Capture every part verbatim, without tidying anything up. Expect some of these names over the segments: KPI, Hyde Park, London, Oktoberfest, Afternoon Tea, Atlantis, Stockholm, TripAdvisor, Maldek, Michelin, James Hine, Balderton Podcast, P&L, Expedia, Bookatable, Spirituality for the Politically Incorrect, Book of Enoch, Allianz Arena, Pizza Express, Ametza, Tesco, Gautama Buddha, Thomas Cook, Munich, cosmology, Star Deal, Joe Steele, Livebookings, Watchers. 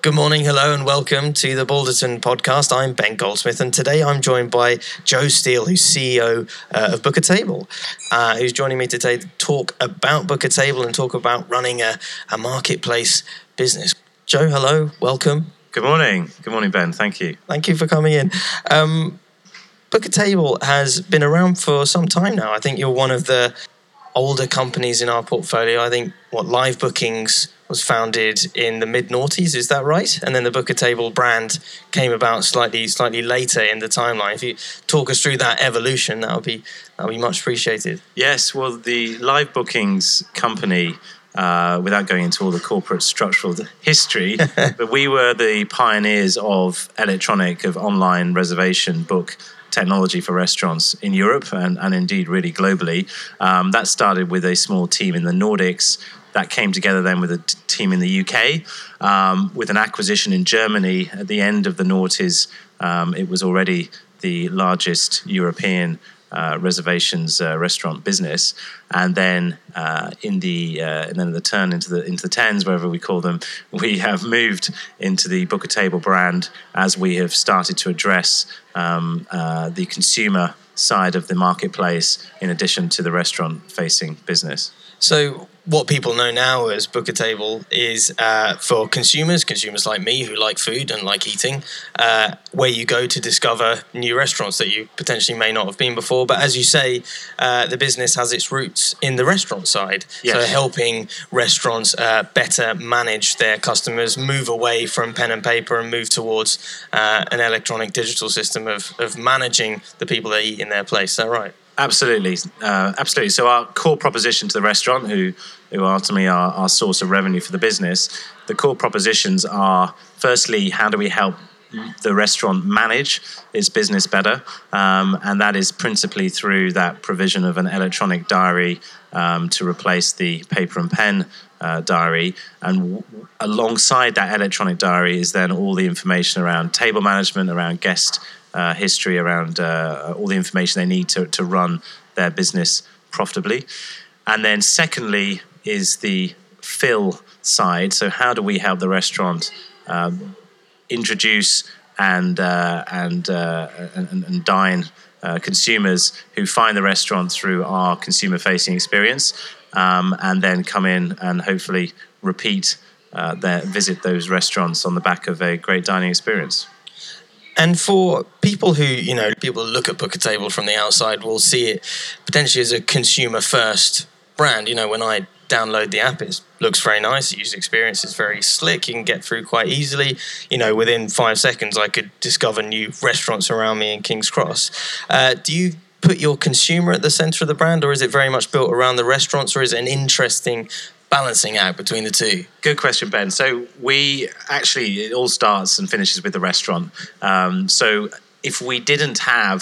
Good morning, hello, and welcome to the Balderton Podcast. I'm Ben Goldsmith, and today I'm joined by Joe Steele, who's C E O uh, of Bookatable, uh, who's joining me today to talk about Bookatable and talk about running a, a marketplace business. Joe, hello, welcome. Good morning. Good morning, Ben. Thank you. Thank you for coming in. Um, Bookatable has been around for some time now. I think you're one of the older companies in our portfolio. I think what Livebookings was founded in the mid-noughties, is that right? And then the Bookatable brand came about slightly slightly later in the timeline. If you talk us through that evolution, that would be that would be much appreciated. Yes, well, the Livebookings company, uh, without going into all the corporate structural history, but we were the pioneers of electronic, of online reservation book technology for restaurants in Europe and, and indeed really globally. Um, that started with a small team in the Nordics. That came together then with a t- team in the U K, um, with an acquisition in Germany. At the end of the noughties, um, it was already the largest European uh, reservations uh, restaurant business. And then uh, in the uh, and then the turn into the into the tens, wherever we call them, we have moved into the Bookatable brand as we have started to address um, uh, the consumer side of the marketplace in addition to the restaurant-facing business. So what people know now as Bookatable is uh, for consumers, consumers like me who like food and like eating, uh, where you go to discover new restaurants that you potentially may not have been before. But as you say, uh, the business has its roots in the restaurant side. Yes. So helping restaurants uh, better manage their customers, move away from pen and paper and move towards uh, an electronic digital system of, of managing the people that eat in their place. Is that right? Absolutely. Uh, absolutely. So our core proposition to the restaurant, who who ultimately are our source of revenue for the business, the core propositions are, firstly, how do we help the restaurant manage its business better? Um, and that is principally through that provision of an electronic diary um, to replace the paper and pen Uh, diary, and w- alongside that electronic diary is then all the information around table management, around guest uh, history, around uh, all the information they need to, to run their business profitably. And then secondly is the fill side. So how do we help the restaurant um, introduce and uh, and, uh, and and dine uh, consumers who find the restaurant through our consumer-facing experience? Um, and then come in and hopefully repeat uh, their visit those restaurants on the back of a great dining experience. And for people who, you know, people look at Bookatable from the outside will see it potentially as a consumer-first brand. You know, when I download the app, it looks very nice. The user experience is very slick. You can get through quite easily. You know, within five seconds, I could discover new restaurants around me in King's Cross. Uh, do you put your consumer at the centre of the brand, or is it very much built around the restaurants, or is it an interesting balancing act between the two? Good question, Ben. So we actually, it all starts and finishes with the restaurant. Um, so if we didn't have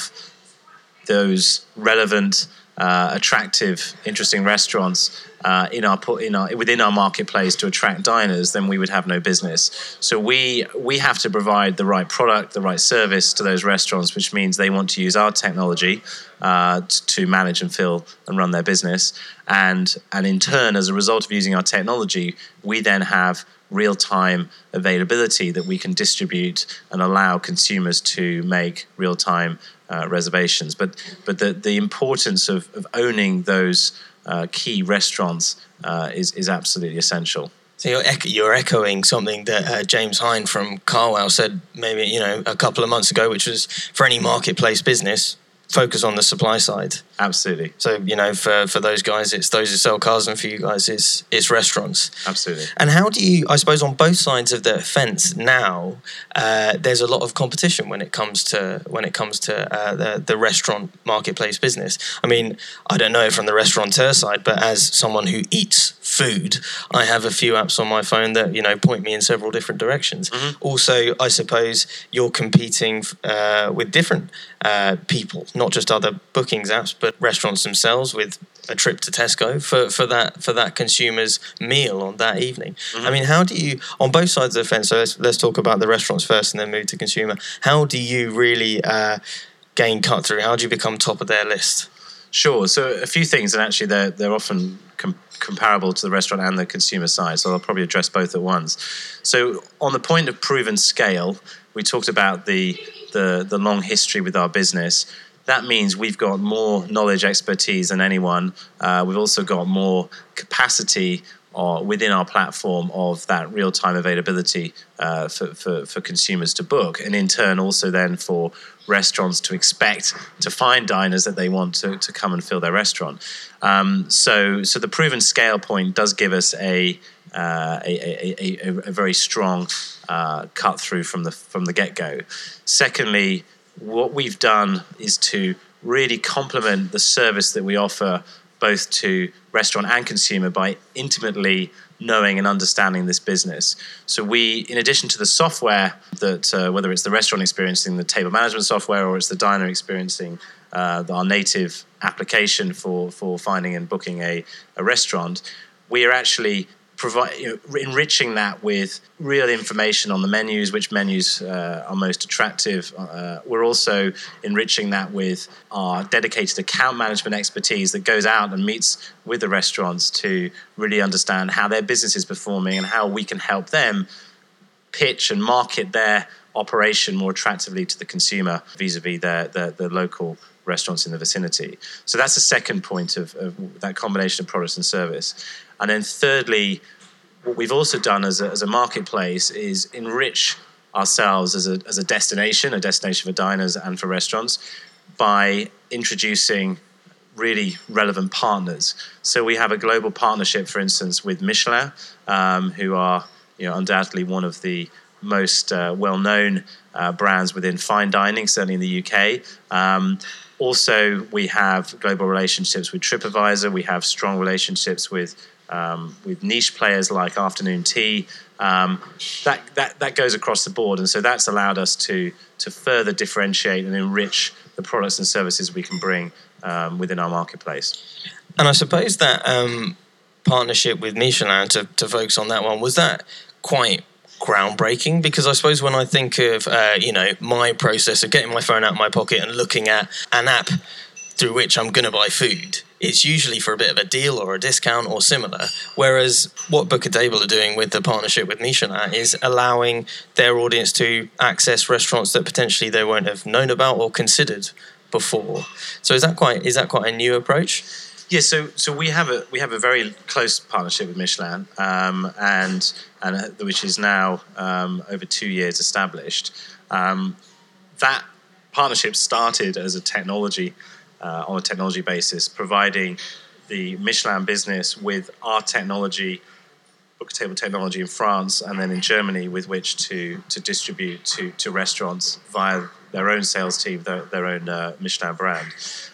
those relevant, uh, attractive, interesting restaurants uh, in our in our within our marketplace to attract diners, then we would have no business. So we we have to provide the right product, the right service to those restaurants, which means they want to use our technology uh, to manage and fill and run their business. And and in turn, as a result of using our technology, we then have real-time availability that we can distribute and allow consumers to make real-time uh, reservations. But but the, the importance of, of owning those uh, key restaurants uh, is, is absolutely essential. So you're, echo- you're echoing something that uh, James Hine from Carwow said maybe, you know, a couple of months ago, which was for any marketplace business, focus on the supply side. Absolutely. So, you know, for, for those guys, it's those who sell cars, and for you guys, it's it's restaurants. Absolutely. And how do you, I suppose, on both sides of the fence now, uh, there's a lot of competition when it comes to when it comes to uh, the the restaurant marketplace business. I mean, I don't know from the restaurateur side, but as someone who eats food, I have a few apps on my phone that, you know, point me in several different directions. Mm-hmm. Also, I suppose you're competing uh, with different uh, people, not just other bookings apps, but restaurants themselves with a trip to Tesco for, for that for that consumer's meal on that evening. Mm-hmm. I mean, how do you, on both sides of the fence, so let's, let's talk about the restaurants first and then move to consumer, how do you really uh, gain cut through? How do you become top of their list? Sure. So a few things, and actually they're, they're often com- comparable to the restaurant and the consumer side. So I'll probably address both at once. So on the point of proven scale, we talked about the the, the long history with our business. That means we've got more knowledge, expertise than anyone. Uh, we've also got more capacity or within our platform of that real-time availability uh, for, for, for consumers to book, and in turn also then for restaurants to expect to find diners that they want to, to come and fill their restaurant. Um, so so the proven scale point does give us a uh, a, a, a, a very strong uh, cut through from the from the get-go. Secondly, what we've done is to really complement the service that we offer both to restaurant and consumer by intimately knowing and understanding this business. So we, in addition to the software that, uh, whether it's the restaurant experiencing the table management software or it's the diner experiencing uh, our native application for, for finding and booking a, a restaurant, we are actually provide, you know, enriching that with real information on the menus, which menus uh, are most attractive. Uh, we're also enriching that with our dedicated account management expertise that goes out and meets with the restaurants to really understand how their business is performing and how we can help them pitch and market their operation more attractively to the consumer vis-a-vis their, their, their local restaurants in the vicinity. So that's the second point of, of that combination of products and service. And then thirdly, what we've also done as a, as a marketplace is enrich ourselves as a, as a destination, a destination for diners and for restaurants, by introducing really relevant partners. So we have a global partnership, for instance, with Michelin, um, who are, you know, undoubtedly one of the most uh, well-known uh, brands within fine dining, certainly in the U K. Um, also, we have global relationships with TripAdvisor. We have strong relationships with um, with niche players like Afternoon Tea. Um, that that that goes across the board, and so that's allowed us to to further differentiate and enrich the products and services we can bring um, within our marketplace. And I suppose that um, partnership with Michelin, to, to focus on that one, was that quite groundbreaking? Because I suppose when I think of uh, you know, my process of getting my phone out of my pocket and looking at an app through which I'm going to buy food, it's usually for a bit of a deal or a discount or similar. Whereas what Bookatable are doing with the partnership with Michelin is allowing their audience to access restaurants that potentially they won't have known about or considered before. So is that quite is that quite a new approach? Yeah, so so we have a we have a very close partnership with Michelin, um, and and which is now um, over two years established. Um, that partnership started as a technology uh, on a technology basis, providing the Michelin business with our technology, Bookatable technology in France, and then in Germany, with which to to distribute to to restaurants via their own sales team, their, their own uh, Michelin brand.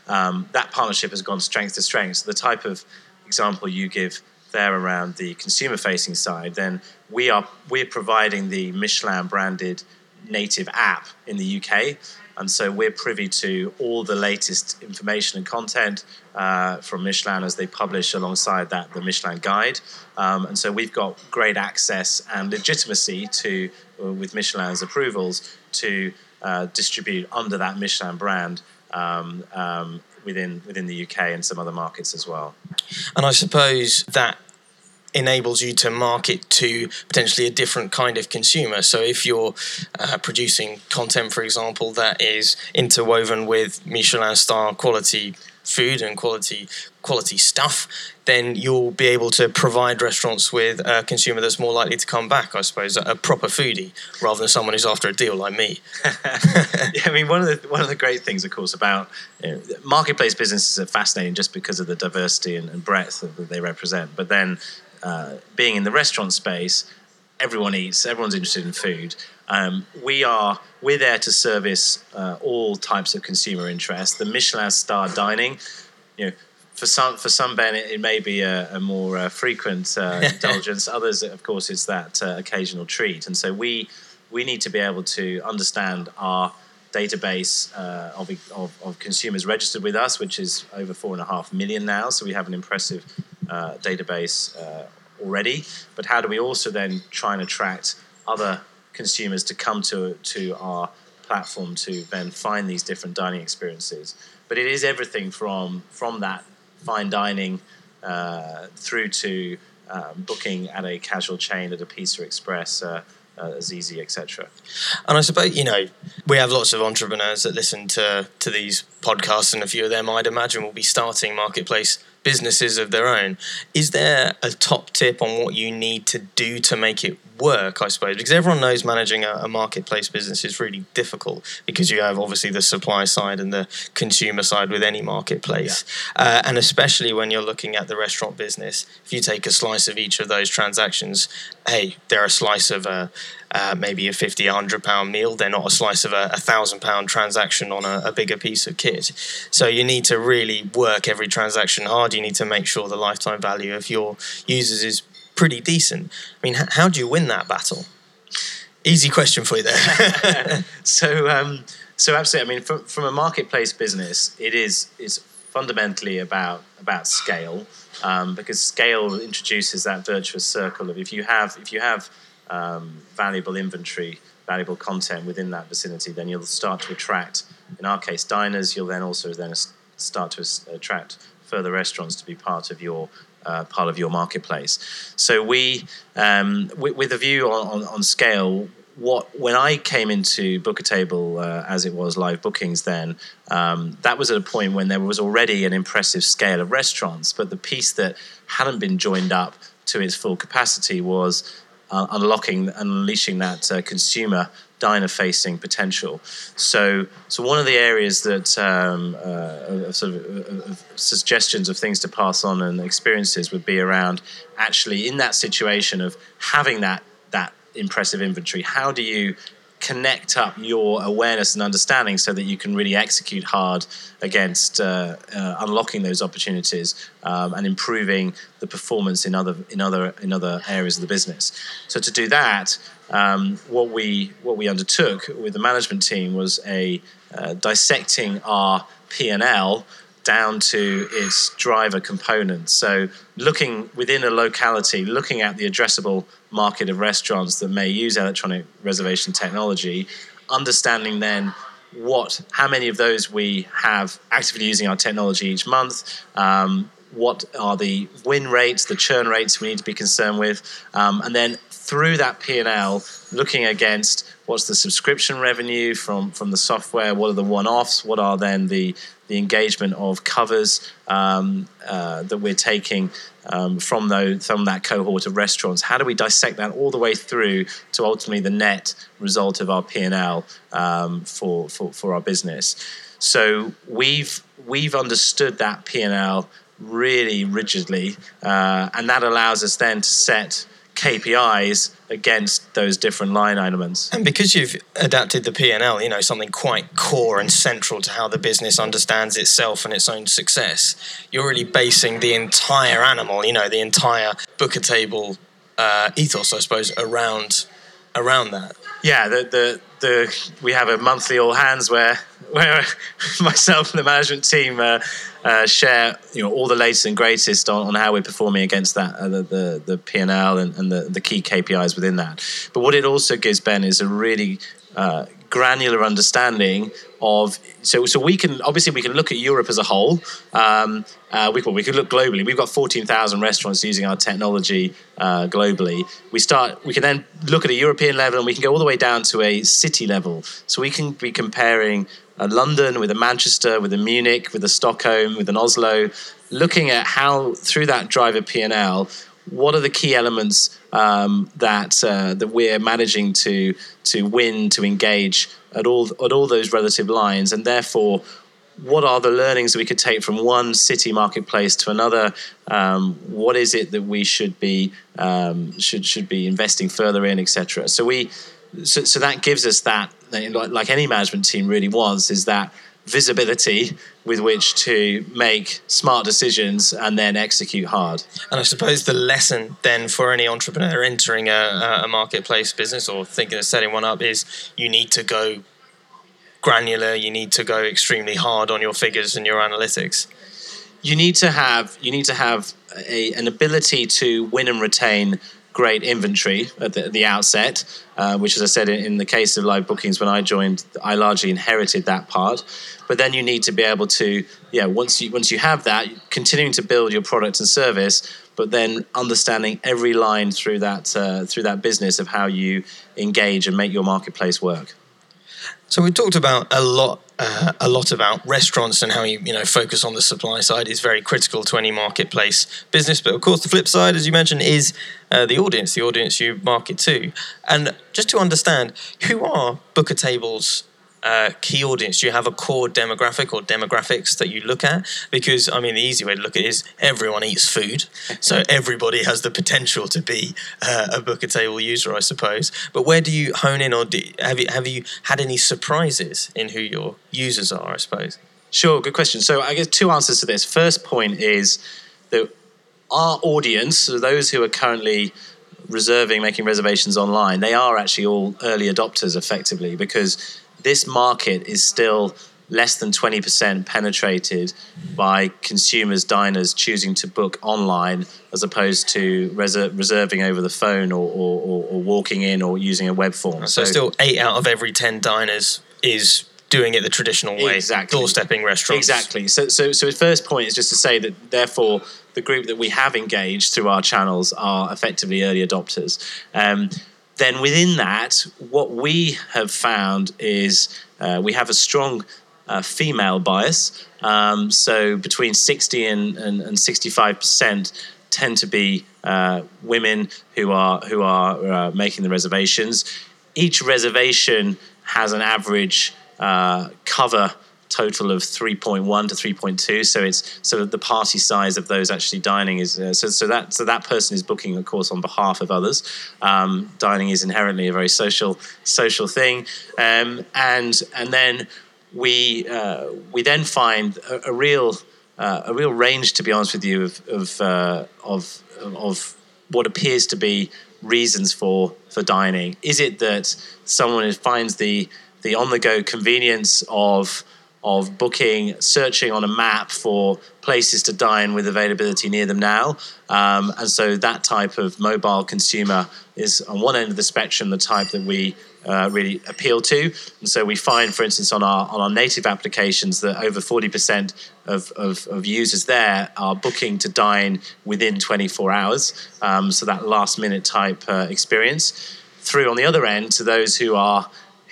Um, that partnership has gone strength to strength. So the type of example you give there around the consumer-facing side, then we are we're providing the Michelin-branded native app in the U K, and so we're privy to all the latest information and content uh, from Michelin as they publish alongside that the Michelin Guide. Um, and so we've got great access and legitimacy to, uh, with Michelin's approvals, to Uh, distribute under that Michelin brand um, um, within within the U K and some other markets as well. And I suppose that enables you to market to potentially a different kind of consumer. So if you're uh, producing content, for example, that is interwoven with Michelin star quality food and quality quality stuff, then you'll be able to provide restaurants with a consumer that's more likely to come back, I suppose, a proper foodie, rather than someone who's after a deal like me. Yeah, I mean, one of the one of the great things, of course, about, you know, marketplace businesses are fascinating just because of the diversity and, and breadth that they represent. But then uh, being in the restaurant space, everyone eats, everyone's interested in food. Um, we are we're there to service uh, all types of consumer interest. The Michelin star dining, you know, for some for some Ben it, it may be a, a more uh, frequent uh, indulgence. Others, of course, it's that uh, occasional treat. And so we we need to be able to understand our database uh, of, of of consumers registered with us, which is over four and a half million now. So we have an impressive uh, database uh, already. But how do we also then try and attract other consumers to come to to our platform to then find these different dining experiences? But it is everything from from that fine dining uh, through to um, booking at a casual chain, at a Pizza Express, uh, uh, Zizi, et cetera. And I suppose, you know, we have lots of entrepreneurs that listen to, to these podcasts, and a few of them, I'd imagine, will be starting marketplace businesses of their own. Is there a top tip on what you need to do to make it work, I suppose? Because everyone knows managing a, a marketplace business is really difficult, because you have obviously the supply side and the consumer side with any marketplace. Yeah. Uh, and especially when you're looking at the restaurant business, if you take a slice of each of those transactions, hey, they're a slice of a, uh, maybe a fifty pounds, one hundred pounds meal. They're not a slice of a one thousand pounds transaction on a, a bigger piece of kit. So you need to really work every transaction hard. You need to make sure the lifetime value of your users is pretty decent. I mean, how do you win that battle? Easy question for you there. so, um, so absolutely. I mean, from, from a marketplace business, it is is fundamentally about about scale, um, because scale introduces that virtuous circle of if you have if you have um, valuable inventory, valuable content within that vicinity, then you'll start to attract, in our case, diners. You'll then also then start to attract further restaurants to be part of your Uh, part of your marketplace. So we, um, w- with a view on, on, on scale, what when I came into Bookatable, uh, as it was Live Bookings then, um, that was at a point when there was already an impressive scale of restaurants, but the piece that hadn't been joined up to its full capacity was uh, unlocking, unleashing that uh, consumer diner-facing potential. So, so one of the areas that um, uh, of sort of uh, suggestions of things to pass on and experiences would be around actually in that situation of having that that impressive inventory. How do you connect up your awareness and understanding so that you can really execute hard against uh, uh, unlocking those opportunities um, and improving the performance in other in other in other areas of the business? So, to do that. Um, what we what we undertook with the management team was a uh, dissecting our P and L down to its driver component. So looking within a locality, looking at the addressable market of restaurants that may use electronic reservation technology, understanding then what how many of those we have actively using our technology each month. Um, what are the win rates, the churn rates we need to be concerned with, um, and then through that P and L, looking against what's the subscription revenue from, from the software, what are the one-offs, what are then the, the engagement of covers um, uh, that we're taking um, from, those, from that cohort of restaurants. How do we dissect that all the way through to ultimately the net result of our P and L um, for, for, for our business? So we've we've understood that P and L really rigidly, uh, and that allows us then to set K P Is against those different line elements. And because you've adapted the P and L, you know, something quite core and central to how the business understands itself and its own success, you're really basing the entire animal, you know, the entire Bookatable uh, ethos, I suppose, around around that. Yeah, the the the we have a monthly all hands where where myself and the management team uh, uh, share, you know, all the latest and greatest on, on how we're performing against that uh, the, the the P and L and, and the, the key K P Is within that. But what it also gives, Ben, is a really uh, granular understanding of so so we can obviously we can look at Europe as a whole. Um, uh, we well, we could look globally. We've got fourteen thousand restaurants using our technology uh, globally. We start we can then look at a European level, and we can go all the way down to a city level. So we can be comparing a London with a Manchester, with a Munich, with a Stockholm, with an Oslo, looking at how through that driver P and L, what are the key elements um, that uh, that we're managing to to win, to engage at all at all those relative lines, and therefore, what are the learnings we could take from one city marketplace to another? Um, what is it that we should be um, should should be investing further in, et cetera. So we so, so that gives us that, like any management team really wants, is that visibility with which to make smart decisions and then execute hard. And I suppose the lesson then for any entrepreneur entering a, a marketplace business or thinking of setting one up is you need to go granular, you need to go extremely hard on your figures and your analytics. You need to have you need to have a, an ability to win and retain great inventory at the, at the outset, uh, which, as I said, in, in the case of live bookings, when I joined, I largely inherited that part. But then you need to be able to, yeah, once you once you have that, continuing to build your product and service, but then understanding every line through that uh, through that business of how you engage and make your marketplace work. So we talked about a lot. Uh, a lot about restaurants and how you you know focus on the supply side is very critical to any marketplace business. But of course, the flip side, as you mentioned, is uh, the audience, the audience you market to. And just to understand, who are Bookatable's uh, key audience? Do you have a core demographic or demographics that you look at? Because, I mean, the easy way to look at it is everyone eats food. So everybody has the potential to be uh, a Bookatable user, I suppose. But where do you hone in, or do, have you have you had any surprises in who you're users are, I suppose? Sure, good question. So I guess two answers to this. First point is that our audience, so those who are currently reserving, making reservations online, they are actually all early adopters effectively, because this market is still less than twenty percent penetrated by consumers, diners choosing to book online as opposed to reser- reserving over the phone, or, or, or walking in or using a web form. So, so still eight out of every ten diners is doing it the traditional way. Exactly. Doorstepping restaurants. Exactly. So, so, so the first point is just to say that, therefore, the group that we have engaged through our channels are effectively early adopters. Um, then within that, what we have found is uh, we have a strong uh, female bias. Um, so between sixty and, and, and sixty-five percent tend to be uh, women who are, who are uh, making the reservations. Each reservation has an average Uh, cover total of three point one to three point two, so it's sort of the party size of those actually dining is uh, so so that so that person is booking, of course, on behalf of others. Um, dining is inherently a very social social thing, um, and and then we uh, we then find a, a real uh, a real range, to be honest with you, of of uh, of of what appears to be reasons for for dining. Is it that someone finds the the on-the-go convenience of of booking, searching on a map for places to dine with availability near them now? Um, and so that type of mobile consumer is, on one end of the spectrum, the type that we uh, really appeal to. And so we find, for instance, on our on our native applications that over forty percent of, of, of users there are booking to dine within twenty-four hours. Um, so that last-minute type uh, experience. Through, on the other end, to those who are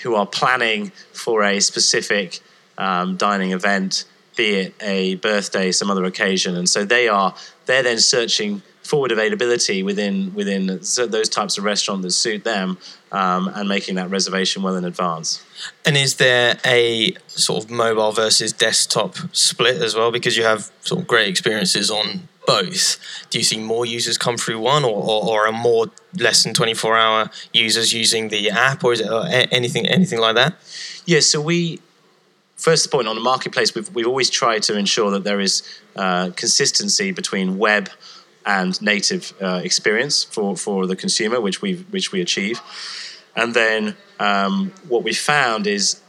who are planning for a specific um, dining event, be it a birthday, some other occasion, and so they are they're then searching forward availability within within those types of restaurant that suit them, um, and making that reservation well in advance. And is there a sort of mobile versus desktop split as well? Because you have sort of great experiences on both. Do you see more users come through one, or, or, or are more less than twenty-four hour users using the app, or is it or anything anything like that? Yeah, so we, first point on the marketplace, we've, we've always tried to ensure that there is uh, consistency between web and native uh, experience for, for the consumer, which we which we achieve. And then um, what we found is,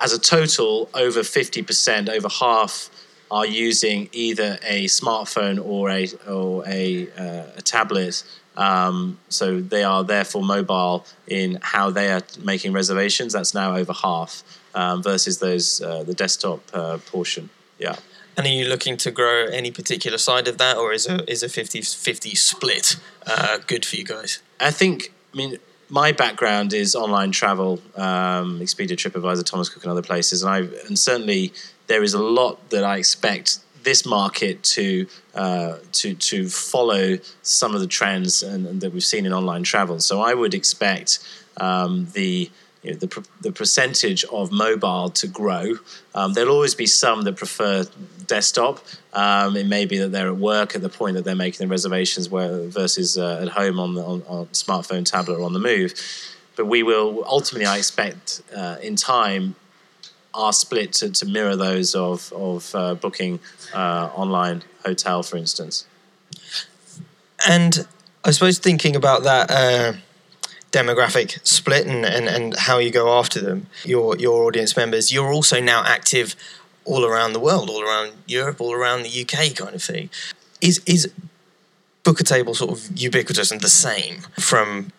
as a total, over fifty percent, over half, are using either a smartphone or a or a, uh, a tablet, um, so they are therefore mobile in how they are making reservations. That's now over half, um, versus those uh, the desktop uh, portion. Yeah. And are you looking to grow any particular side of that, or is a is a fifty-fifty split uh, good for you guys? I think. I mean, my background is online travel, um, Expedia, TripAdvisor, Thomas Cook, and other places, and I and certainly. There is a lot that I expect this market to uh, to to follow some of the trends and, and that we've seen in online travel. So I would expect um, the you know, the the percentage of mobile to grow. Um, there'll always be some that prefer desktop. Um, it may be that they're at work at the point that they're making the reservations, where versus uh, at home on the on, on smartphone, tablet, or on the move. But we will ultimately, I expect, uh, in time, are split to, to mirror those of, of uh, booking uh, online hotel, for instance. And I suppose thinking about that uh, demographic split and, and, and how you go after them, your your audience members, you're also now active all around the world, all around Europe, all around the U K kind of thing. Is is Bookatable sort of ubiquitous and the same from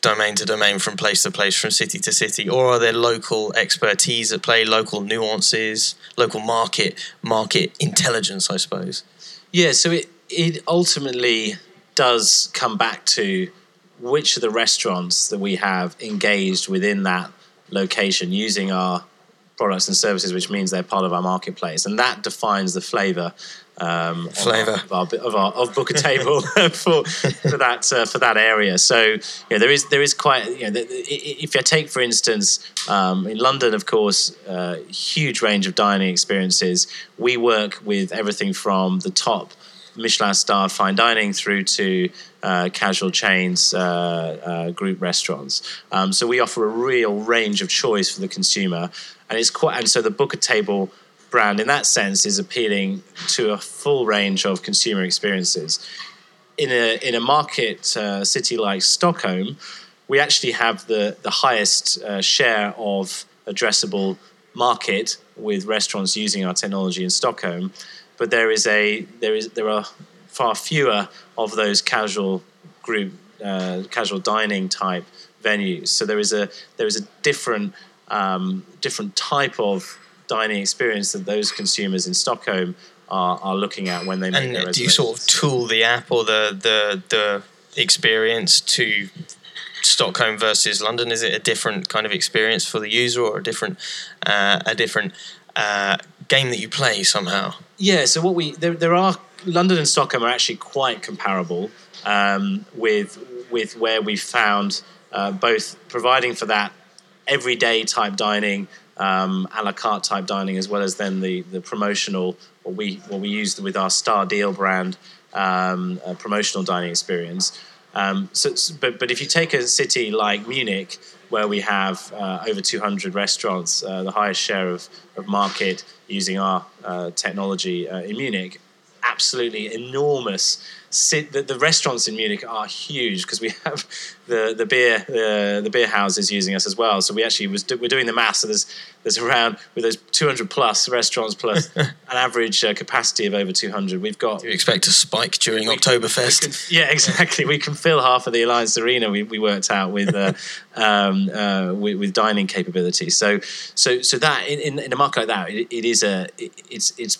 domain to domain, from place to place, from city to city? Or are there local expertise at play, local nuances, local market market intelligence, I suppose? Yeah, so it, it ultimately does come back to which of the restaurants that we have engaged within that location using our products and services, which means they're part of our marketplace, and that defines the flavour um, flavour of, of, of our of Bookatable for for that uh, for that area. So you know, there is there is quite you know the, if you take for instance um, in London, of course, a uh, huge range of dining experiences. We work with everything from the top Michelin starred fine dining through to uh, casual chains, uh, uh, group restaurants. Um, so we offer a real range of choice for the consumer, and it's quite. And so the Bookatable brand, in that sense, is appealing to a full range of consumer experiences. In a in a market uh, city like Stockholm, we actually have the the highest uh, share of addressable market with restaurants using our technology in Stockholm. But there is a there is there are far fewer of those casual group uh, casual dining type venues. So there is a there is a different um, different type of dining experience that those consumers in Stockholm are, are looking at when they make and their reservations. Do you sort of tool the app or the the the experience to Stockholm versus London? Is it a different kind of experience for the user, or a different uh, a different uh, game that you play somehow? Yeah, so what we there, there are London and Stockholm are actually quite comparable um, with with where we found uh, both providing for that everyday type dining, um, a la carte type dining, as well as then the the promotional what we what we used with our Star Deal brand um, uh, promotional dining experience. Um, so, but but if you take a city like Munich, where we have uh, over two hundred restaurants, uh, the highest share of, of market using our uh, technology uh, in Munich. Absolutely enormous. Sit, the, the restaurants in Munich are huge because we have the the beer the, the beer houses using us as well. So we actually was do, we're doing the math. So there's there's around with those two hundred plus restaurants plus an average uh, capacity of over two hundred. We've got. Do you expect a spike during we, Oktoberfest? We can, yeah, exactly. We can fill half of the Allianz Arena. We, we worked out with uh, um, uh, with, with dining capability. So so so that in in a market like that, it, it is a it, it's it's.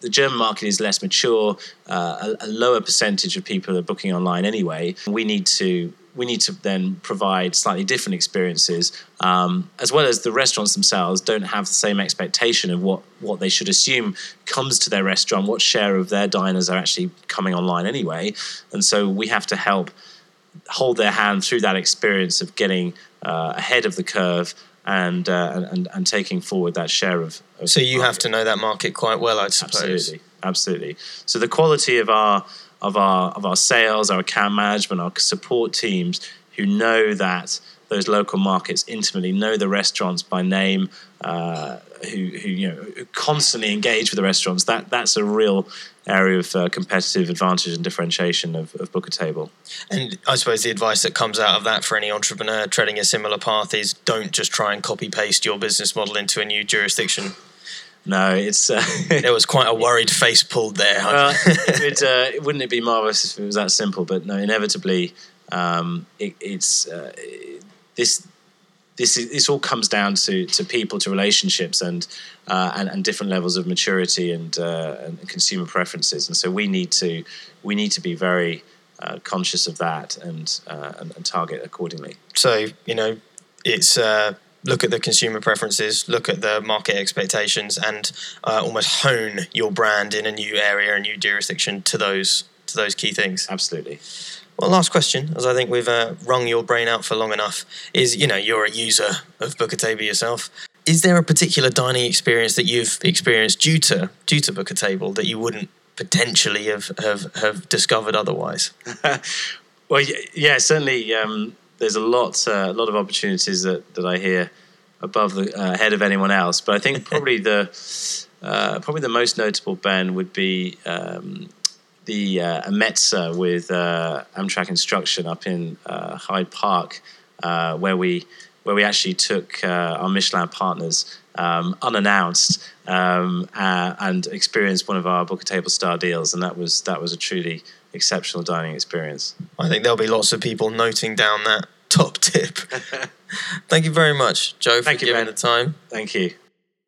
The German market is less mature. Uh, a, a lower percentage of people are booking online anyway. We need to we need to then provide slightly different experiences, um, as well as the restaurants themselves don't have the same expectation of what, what they should assume comes to their restaurant, what share of their diners are actually coming online anyway. And so we have to help hold their hand through that experience of getting uh, ahead of the curve and uh, and and taking forward that share of, of so you market. Have to know that market quite well, I suppose. Absolutely, absolutely. So the quality of our of our of our sales, our account management, our support teams who know that those local markets intimately, know the restaurants by name, uh, who who you know who constantly engage with the restaurants. That that's a real area of uh, competitive advantage and differentiation of, of Bookatable. And I suppose the advice that comes out of that for any entrepreneur treading a similar path is don't just try and copy-paste your business model into a new jurisdiction. No, it's... Uh, there was quite a worried face pulled there. Well, it, uh, wouldn't it be marvellous if it was that simple? But no, inevitably, um, it, it's... Uh, this... This is, this all comes down to, to people, to relationships, and uh, and and different levels of maturity and uh, and consumer preferences. And so we need to we need to be very uh, conscious of that and, uh, and and target accordingly. So you know, it's uh, look at the consumer preferences, look at the market expectations, and uh, almost hone your brand in a new area, a new jurisdiction to those to those key things. Absolutely. Well, last question, as I think we've uh, wrung your brain out for long enough, is, you know, you're a user of Bookatable yourself. Is there a particular dining experience that you've experienced due to due to Bookatable that you wouldn't potentially have, have, have discovered otherwise? Well, yeah, certainly um, there's a lot uh, a lot of opportunities that, that I hear above the uh, head of anyone else. But I think probably the uh, probably the most notable, Ben, would be... Um, the uh, Ametza with uh, Amtrak Instruction up in uh, Hyde Park, uh, where we where we actually took uh, our Michelin partners um, unannounced um, uh, and experienced one of our Bookatable Star Deals, and that was that was a truly exceptional dining experience. I think there'll be lots of people noting down that top tip. Thank you very much, Joe, for Thank you, giving Ben. the time. Thank you.